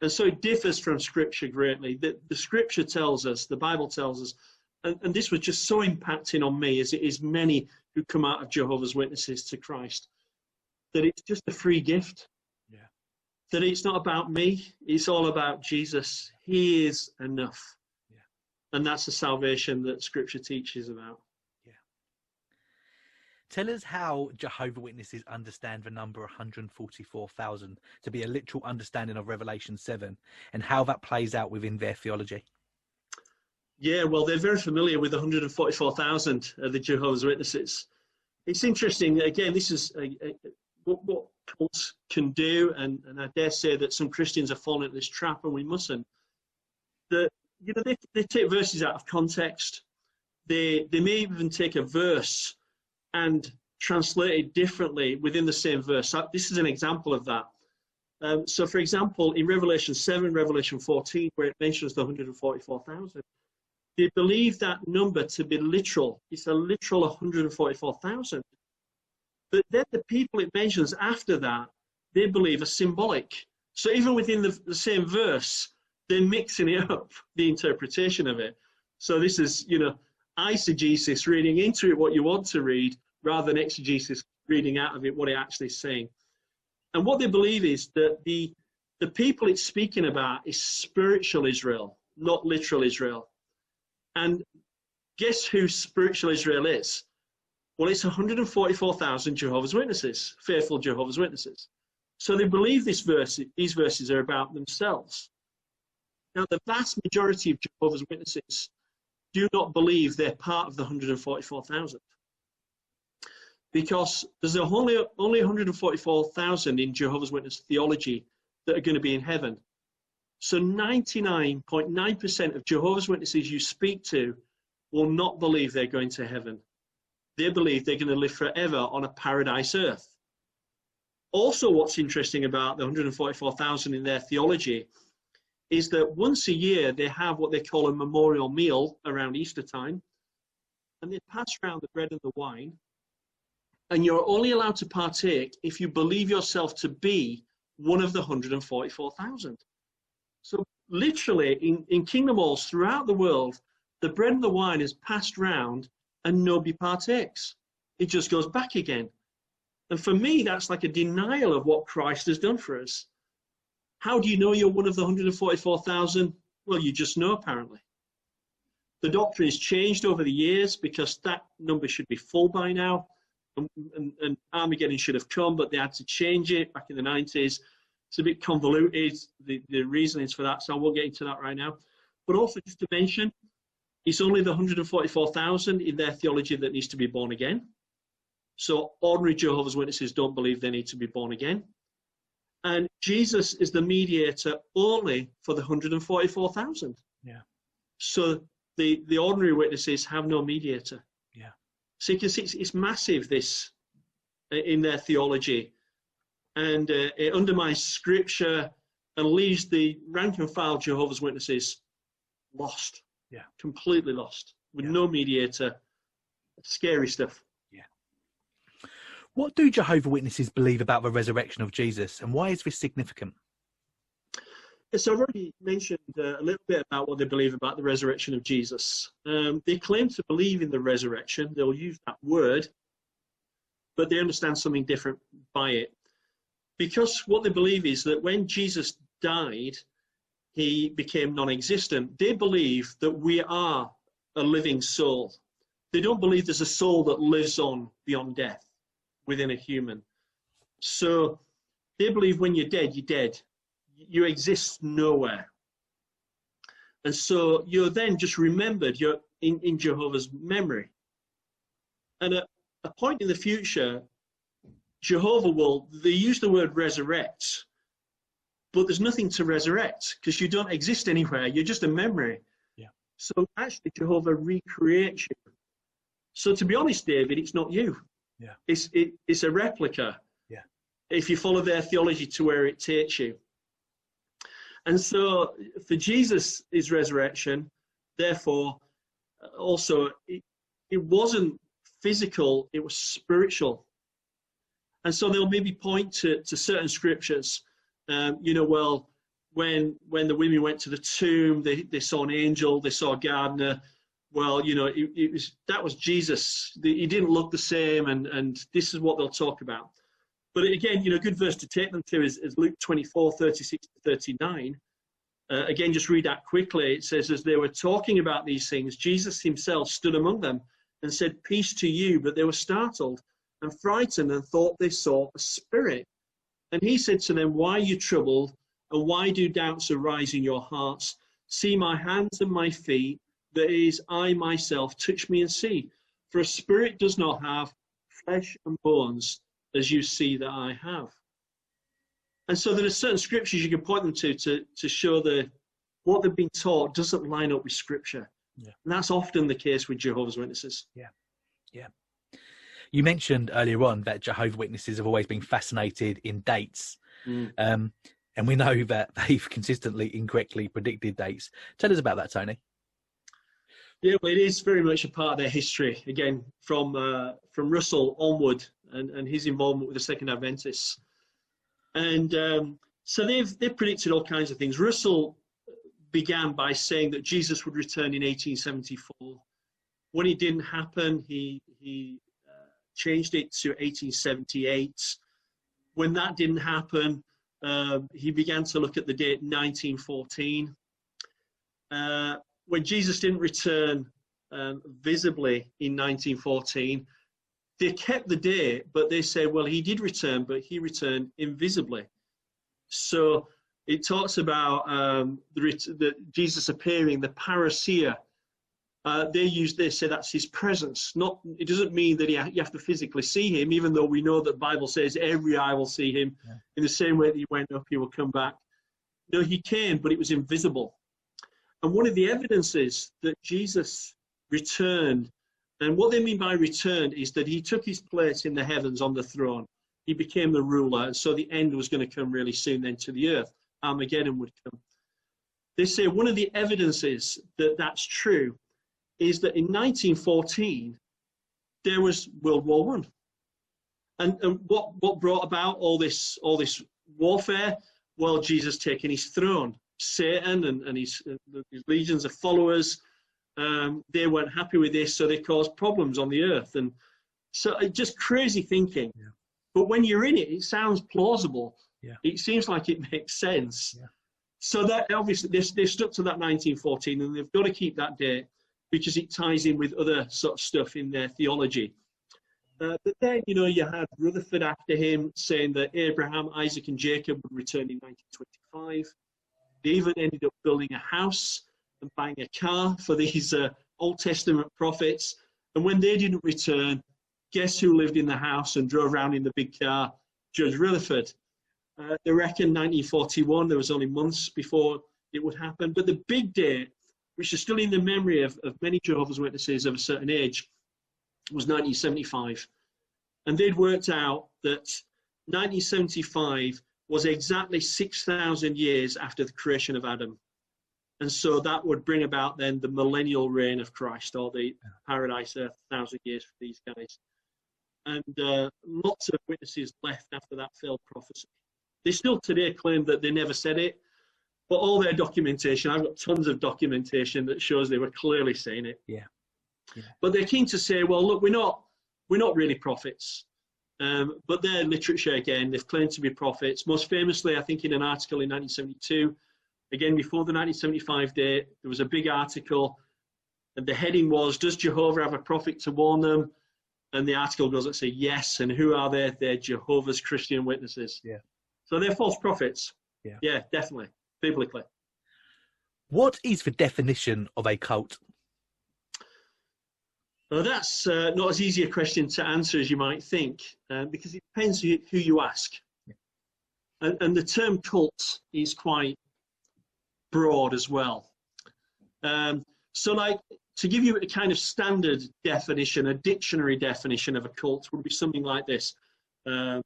And so it differs from Scripture greatly. The, the Scripture tells us, the Bible tells us, and, and this was just so impacting on me, as it is many who come out of Jehovah's Witnesses to Christ, that it's just a free gift. Yeah. That it's not about me, it's all about Jesus. He is enough. Yeah. And that's the salvation that Scripture teaches about. Yeah. Tell us how Jehovah's Witnesses understand the number one hundred forty-four thousand to be a literal understanding of Revelation seven, and how that plays out within their theology. Yeah, well, they're very familiar with one hundred forty-four thousand of the Jehovah's Witnesses. It's interesting, again, this is a, a, what, what cults can do, and, and I dare say that some Christians are falling into this trap, and we mustn't. The, you know, they, they take verses out of context. They, they may even take a verse and translate it differently within the same verse. This is an example of that. Um, so, for example, in Revelation seven, Revelation fourteen, where it mentions the one hundred forty-four thousand, they believe that number to be literal. It's a literal one hundred forty-four thousand. But then the people it mentions after that, they believe are symbolic. So even within the, the same verse, they're mixing it up, the interpretation of it. So this is, you know, eisegesis, reading into it what you want to read, rather than exegesis, reading out of it what it actually is saying. And what they believe is that the, the people it's speaking about is spiritual Israel, not literal Israel. And guess who spiritual Israel is? Well, it's one hundred forty-four thousand Jehovah's Witnesses, faithful Jehovah's Witnesses. So they believe this verse, these verses are about themselves. Now, the vast majority of Jehovah's Witnesses do not believe they're part of the one hundred forty-four thousand. Because there's only, only one hundred forty-four thousand in Jehovah's Witness theology that are going to be in heaven. So ninety-nine point nine percent of Jehovah's Witnesses you speak to will not believe they're going to heaven. They believe they're going to live forever on a paradise earth. Also, what's interesting about the one hundred forty-four thousand in their theology is that once a year they have what they call a memorial meal around Easter time, and they pass around the bread and the wine, and you're only allowed to partake if you believe yourself to be one of the one hundred forty-four thousand. So literally in, in Kingdom Halls throughout the world, the bread and the wine is passed round and nobody partakes. It just goes back again. And for me, that's like a denial of what Christ has done for us. How do you know you're one of the one hundred forty-four thousand? Well, you just know, apparently. The doctrine has changed over the years because that number should be full by now. And, and, and Armageddon should have come, but they had to change it back in the nineties. It's a bit convoluted, the, the reasonings for that, so I won't get into that right now. But also just to mention, it's only the one hundred forty-four thousand in their theology that needs to be born again. So ordinary Jehovah's Witnesses don't believe they need to be born again. And Jesus is the mediator only for the one hundred forty-four thousand. Yeah. So the, the ordinary witnesses have no mediator. Yeah. So you can see it's, it's massive, this, in their theology. And uh, it undermines Scripture and leaves the rank and file Jehovah's Witnesses lost. Yeah. Completely lost, with yeah. no mediator. Scary stuff. Yeah. What do Jehovah's Witnesses believe about the resurrection of Jesus, and why is this significant? So I've already mentioned uh, a little bit about what they believe about the resurrection of Jesus. Um, they claim to believe in the resurrection. They'll use that word, but they understand something different by it. Because what they believe is that when Jesus died, he became non-existent. They believe that we are a living soul. They don't believe there's a soul that lives on beyond death within a human. So they believe when you're dead, you're dead. You exist nowhere, and so you're then just remembered. You're in, in Jehovah's memory, and at a point in the future, Jehovah will, they use the word resurrect, but there's nothing to resurrect because you don't exist anywhere. You're just a memory. Yeah. So actually Jehovah recreates you. So to be honest, David, it's not you. Yeah. It's it, it's a replica. Yeah. If you follow their theology to where it takes you. And so for Jesus is resurrection, therefore also it, it wasn't physical, it was spiritual. And so they'll maybe point to, to certain scriptures, um, you know, well, when when the women went to the tomb, they, they saw an angel, they saw a gardener. Well, you know, it, it was, that was Jesus. He didn't look the same, and, and this is what they'll talk about. But again, you know, a good verse to take them to is, is Luke twenty-four, thirty-six to thirty-nine. Uh, again, just read that quickly. It says, as they were talking about these things, Jesus himself stood among them and said, peace to you. But they were startled and frightened and thought they saw a spirit. And he said to them, why are you troubled? And why do doubts arise in your hearts? See my hands and my feet, that is, I myself, touch me and see. For a spirit does not have flesh and bones, as you see that I have. And so there are certain scriptures you can point them to to, to show that what they've been taught doesn't line up with scripture. Yeah. And that's often the case with Jehovah's Witnesses. Yeah, yeah. You mentioned earlier on that Jehovah's Witnesses have always been fascinated in dates. Mm. Um, and we know that they've consistently incorrectly predicted dates. Tell us about that, Tony. Yeah, well, it is very much a part of their history. Again, from uh, from Russell onward, and, and his involvement with the Second Adventists. And um, so they've, they've predicted all kinds of things. Russell began by saying that Jesus would return in eighteen seventy-four. When it didn't happen, he, he uh, changed it to eighteen seventy-eight. When that didn't happen, uh, he began to look at the date nineteen fourteen. Uh, when Jesus didn't return um, visibly in nineteen fourteen, they kept the date, but they say, well, he did return, but he returned invisibly. So it talks about um, the, the Jesus appearing, the parousia. Uh, they use, they say that's his presence. Not, it doesn't mean that he ha you have to physically see him, even though we know that the Bible says every eye will see him. Yeah. In the same way that he went up, he will come back. No, he came, but it was invisible. And one of the evidences that Jesus returned, and what they mean by returned, is that he took his place in the heavens on the throne. He became the ruler, and so the end was going to come really soon then to the earth. Armageddon would come. They say one of the evidences that that's true is that in nineteen fourteen, there was World War One. And, and what, what brought about all this, all this warfare? Well, Jesus taking his throne. Satan and, and his, his legions of followers, Um, they weren't happy with this, so they caused problems on the earth. And so it's just crazy thinking. Yeah. But when you're in it, it sounds plausible. Yeah. It seems like it makes sense. Yeah. So that obviously they, they stuck to that nineteen fourteen, and they've got to keep that date because it ties in with other sort of stuff in their theology. Uh, but then, you know, you had Rutherford after him saying that Abraham, Isaac and Jacob would return in nineteen twenty-five. They even ended up building a house and buying a car for these uh, Old Testament prophets. And when they didn't return, guess who lived in the house and drove around in the big car? Judge Rutherford. Uh, they reckon nineteen forty-one, there was only months before it would happen. But the big date, which is still in the memory of, of many Jehovah's Witnesses of a certain age, was nineteen seventy-five. And they'd worked out that nineteen seventy-five was exactly six thousand years after the creation of Adam. And so that would bring about then the millennial reign of Christ, or the paradise earth, thousand years for these guys. And uh, lots of witnesses left after that failed prophecy. They still today claim that they never said it, But all their documentation, I've got tons of documentation that shows they were clearly saying it. Yeah. yeah. But they're keen to say, well, look, we're not, we're not really prophets. Um, but their literature, again, they've claimed to be prophets. Most famously, I think in an article in nineteen seventy-two, again, before the nineteen seventy-five date, there was a big article, and the heading was, does Jehovah have a prophet to warn them? And the article goes and say, yes. And who are they? They're Jehovah's Christian Witnesses. Yeah. So they're false prophets. Yeah. Yeah, definitely. Biblically. What is the definition of a cult? Well, that's uh, not as easy a question to answer as you might think, uh, because it depends who you ask. Yeah. And, and the term cult is quite broad as well. Um, so like, to give you a kind of standard definition, a dictionary definition of a cult would be something like this. Um,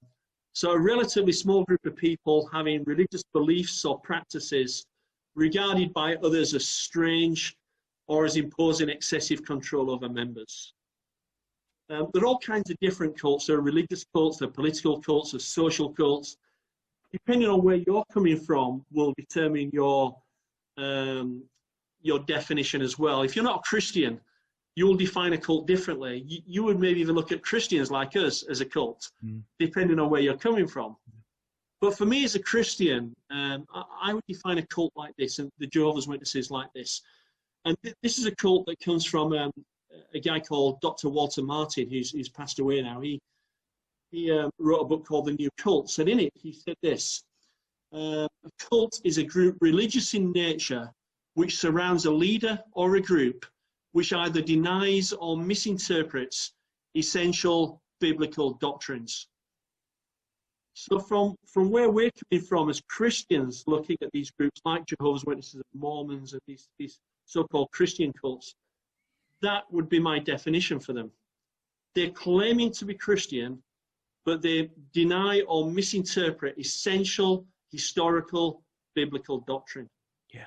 so a relatively small group of people having religious beliefs or practices regarded by others as strange or as imposing excessive control over members. Um, there are all kinds of different cults. There are religious cults, there are political cults, there are social cults. Depending on where you're coming from will determine your um, your definition as well. If you're not a Christian, you will define a cult differently. You, you would maybe even look at Christians like us as a cult, mm. depending on where you're coming from. But for me as a Christian, um, I, I would define a cult like this, and the Jehovah's Witnesses like this. And th this is a cult that comes from um, a guy called Doctor Walter Martin, who's, who's passed away now. He, he um, wrote a book called The New Cults, and in it he said this, uh, a cult is a group religious in nature which surrounds a leader or a group which either denies or misinterprets essential biblical doctrines. So from, from where we're coming from as Christians, looking at these groups like Jehovah's Witnesses and Mormons and these, these so-called Christian cults, that would be my definition for them. They're claiming to be Christian, but they deny or misinterpret essential historical biblical doctrine. Yeah.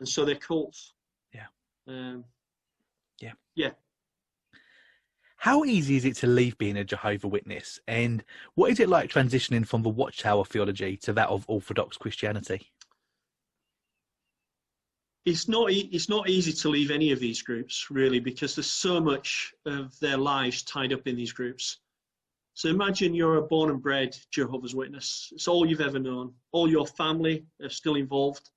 And so they're cults. Yeah. Um, yeah. Yeah. How easy is it to leave being a Jehovah's Witness? And what is it like transitioning from the Watchtower theology to that of Orthodox Christianity? It's not, e it's not easy to leave any of these groups, really, because there's so much of their lives tied up in these groups. So imagine you're a born and bred Jehovah's Witness. It's all you've ever known. All your family are still involved.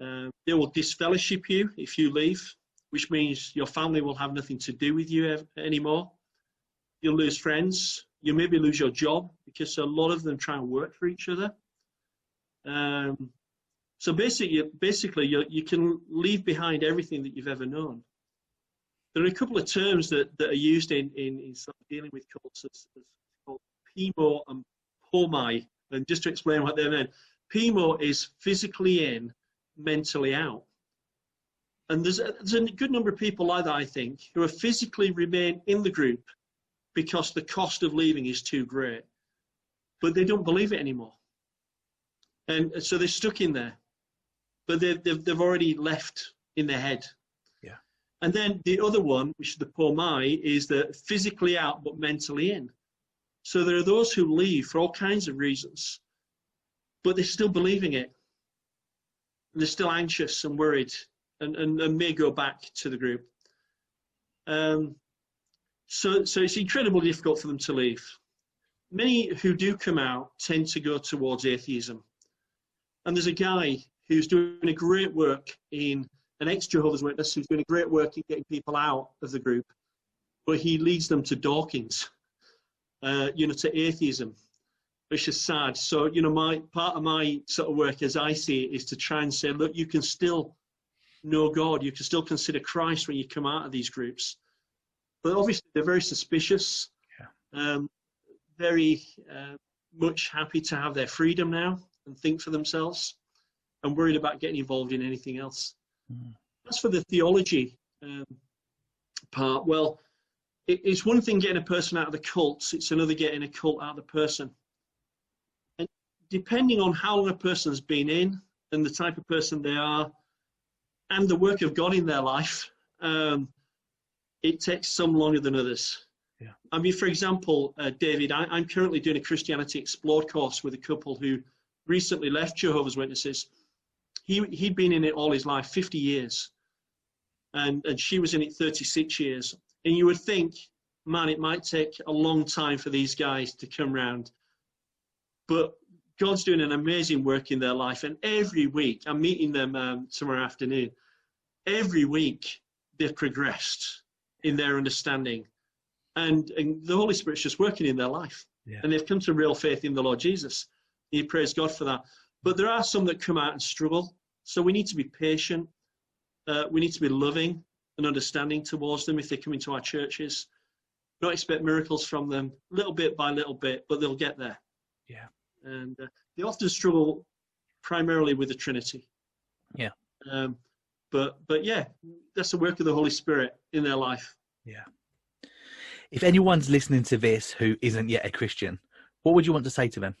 Um, they will disfellowship you if you leave, which means your family will have nothing to do with you ever, anymore. You'll lose friends. You'll maybe lose your job, because a lot of them try and work for each other. Um, so basically, basically you you can leave behind everything that you've ever known. There are a couple of terms that, that are used in, in, in dealing with cults. It's called P M O and P O M I. And just to explain what they mean, P M O is physically in, mentally out, and there's a, there's a good number of people like that, I think, who are physically remain in the group because the cost of leaving is too great, but they don't believe it anymore, and so they're stuck in there, but they've, they've, they've already left in their head. Yeah. And then the other one, which is the P O M I, is that physically out but mentally in. So there are those who leave for all kinds of reasons, but they're still believing it. They're still anxious and worried, and, and, and may go back to the group. Um, so, so it's incredibly difficult for them to leave. Many who do come out tend to go towards atheism. And there's a guy who's doing a great work in, an ex-Jehovah's Witness, who's doing a great work in getting people out of the group, but he leads them to Dawkins, uh, you know, to atheism. Which is sad. So, you know, my part of my sort of work, as I see it, is to try and say, look, you can still know God, you can still consider Christ when you come out of these groups. But obviously they're very suspicious, yeah. um, very uh, much happy to have their freedom now and think for themselves, and worried about getting involved in anything else. Mm. As for the theology um, part, well, it, it's one thing getting a person out of the cults, it's another getting a cult out of the person. Depending on how long a person's been in and the type of person they are and the work of God in their life, um, it takes some longer than others. Yeah. I mean, for example, uh, David, I, I'm currently doing a Christianity Explored course with a couple who recently left Jehovah's Witnesses, he, he'd been in it all his life, fifty years. And, and she was in it thirty-six years. And you would think, man, it might take a long time for these guys to come round. But God's doing an amazing work in their life. And every week, I'm meeting them um, tomorrow afternoon. Every week, they've progressed in their understanding. And, and the Holy Spirit's just working in their life. Yeah. And they've come to real faith in the Lord Jesus. You praise God for that. But there are some that come out and struggle. So we need to be patient. Uh, we need to be loving and understanding towards them if they come into our churches. Not expect miracles from them, little bit by little bit, but they'll get there. Yeah. And uh, they often struggle primarily with the Trinity. Yeah. Um, but, but yeah, that's the work of the Holy Spirit in their life. Yeah. If anyone's listening to this who isn't yet a Christian, what would you want to say to them?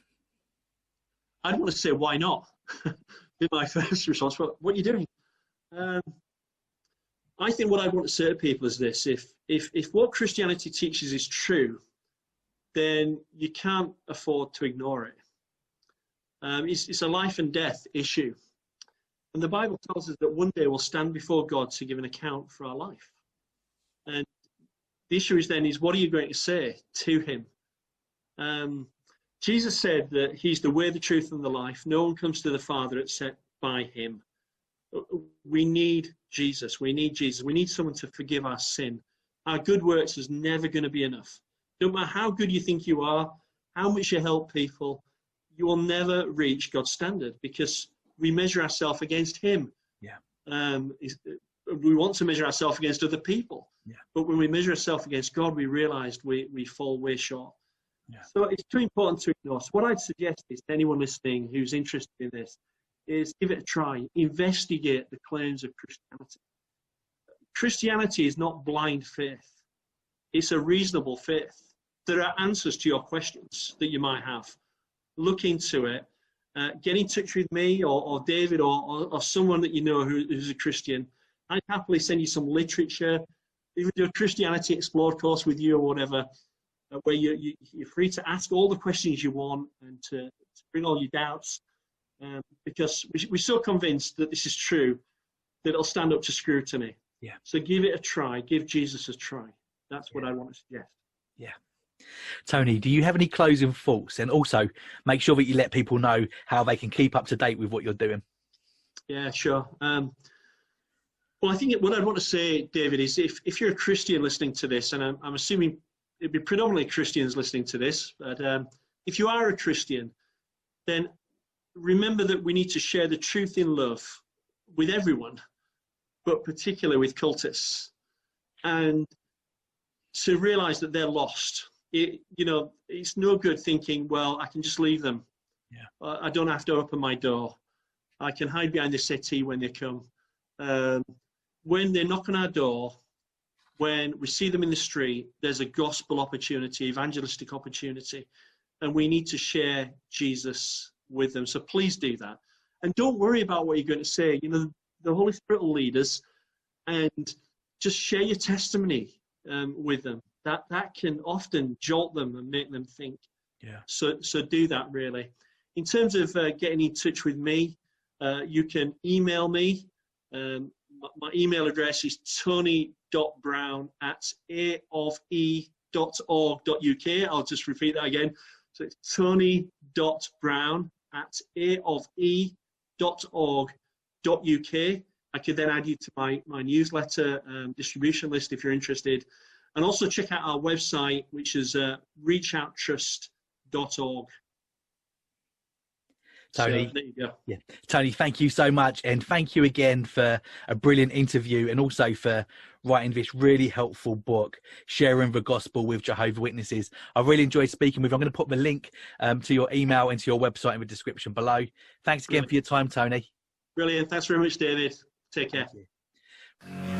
I'd want to say, why not? Be my first response. What, what are you doing? Um, I think what I want to say to people is this. If, if, if what Christianity teaches is true, then you can't afford to ignore it. Um, it's, it's a life and death issue. And the Bible tells us that one day we'll stand before God to give an account for our life. And the issue is then is, what are you going to say to him? Um, Jesus said that he's the way, the truth, and the life. No one comes to the Father except by him. We need Jesus. We need Jesus. We need someone to forgive our sin. Our good works is never going to be enough. No matter how good you think you are, how much you help people, you will never reach God's standard because we measure ourselves against him. Yeah. Um, we want to measure ourselves against other people. Yeah. But when we measure ourselves against God, we realize we, we fall way short. Yeah. So it's too important to ignore. So what I'd suggest is to anyone listening who's interested in this, is give it a try. Investigate the claims of Christianity. Christianity is not blind faith. It's a reasonable faith. There are answers to your questions that you might have. Look into it. Uh, get in touch with me or, or David or, or, or someone that you know who, who's a Christian. I'd happily send you some literature, even do a Christianity Explored course with you or whatever, uh, where you, you, you're free to ask all the questions you want and to, to bring all your doubts. Um, because we, we're so convinced that this is true that it'll stand up to scrutiny. Yeah. So give it a try. Give Jesus a try. That's yeah. what I want to suggest. Yeah. Tony, do you have any closing thoughts? And also make sure that you let people know how they can keep up to date with what you're doing. Yeah, sure. Um, well, I think what I want to say, David, is if, if you're a Christian listening to this, and I'm, I'm assuming it'd be predominantly Christians listening to this, but um, if you are a Christian, then remember that we need to share the truth in love with everyone, but particularly with cultists, and to realize that they're lost. It, you know, it's no good thinking, well, I can just leave them. Yeah. I don't have to open my door. I can hide behind the settee when they come. Um, when they knock on our door, when we see them in the street, there's a gospel opportunity, evangelistic opportunity, and we need to share Jesus with them. So please do that, and don't worry about what you're going to say. You know, the Holy Spirit will lead us, and just share your testimony um, with them. That that can often jolt them and make them think. Yeah. So so do that really. In terms of uh, getting in touch with me, uh, you can email me. Um, my, my email address is tony dot brown at a o f e dot org dot u k. I'll just repeat that again. So it's tony dot brown at a o f e dot org dot u k. I could then add you to my, my newsletter um, distribution list if you're interested. And also check out our website, which is uh, reach out trust dot org. Tony, so there you go. Yeah. Tony, thank you so much. And thank you again for a brilliant interview and also for writing this really helpful book, Sharing the Gospel with Jehovah's Witnesses. I really enjoyed speaking with you. I'm going to put the link um, to your email and to your website in the description below. Thanks again brilliant. for your time, Tony. Brilliant. Thanks very much, David. Take care.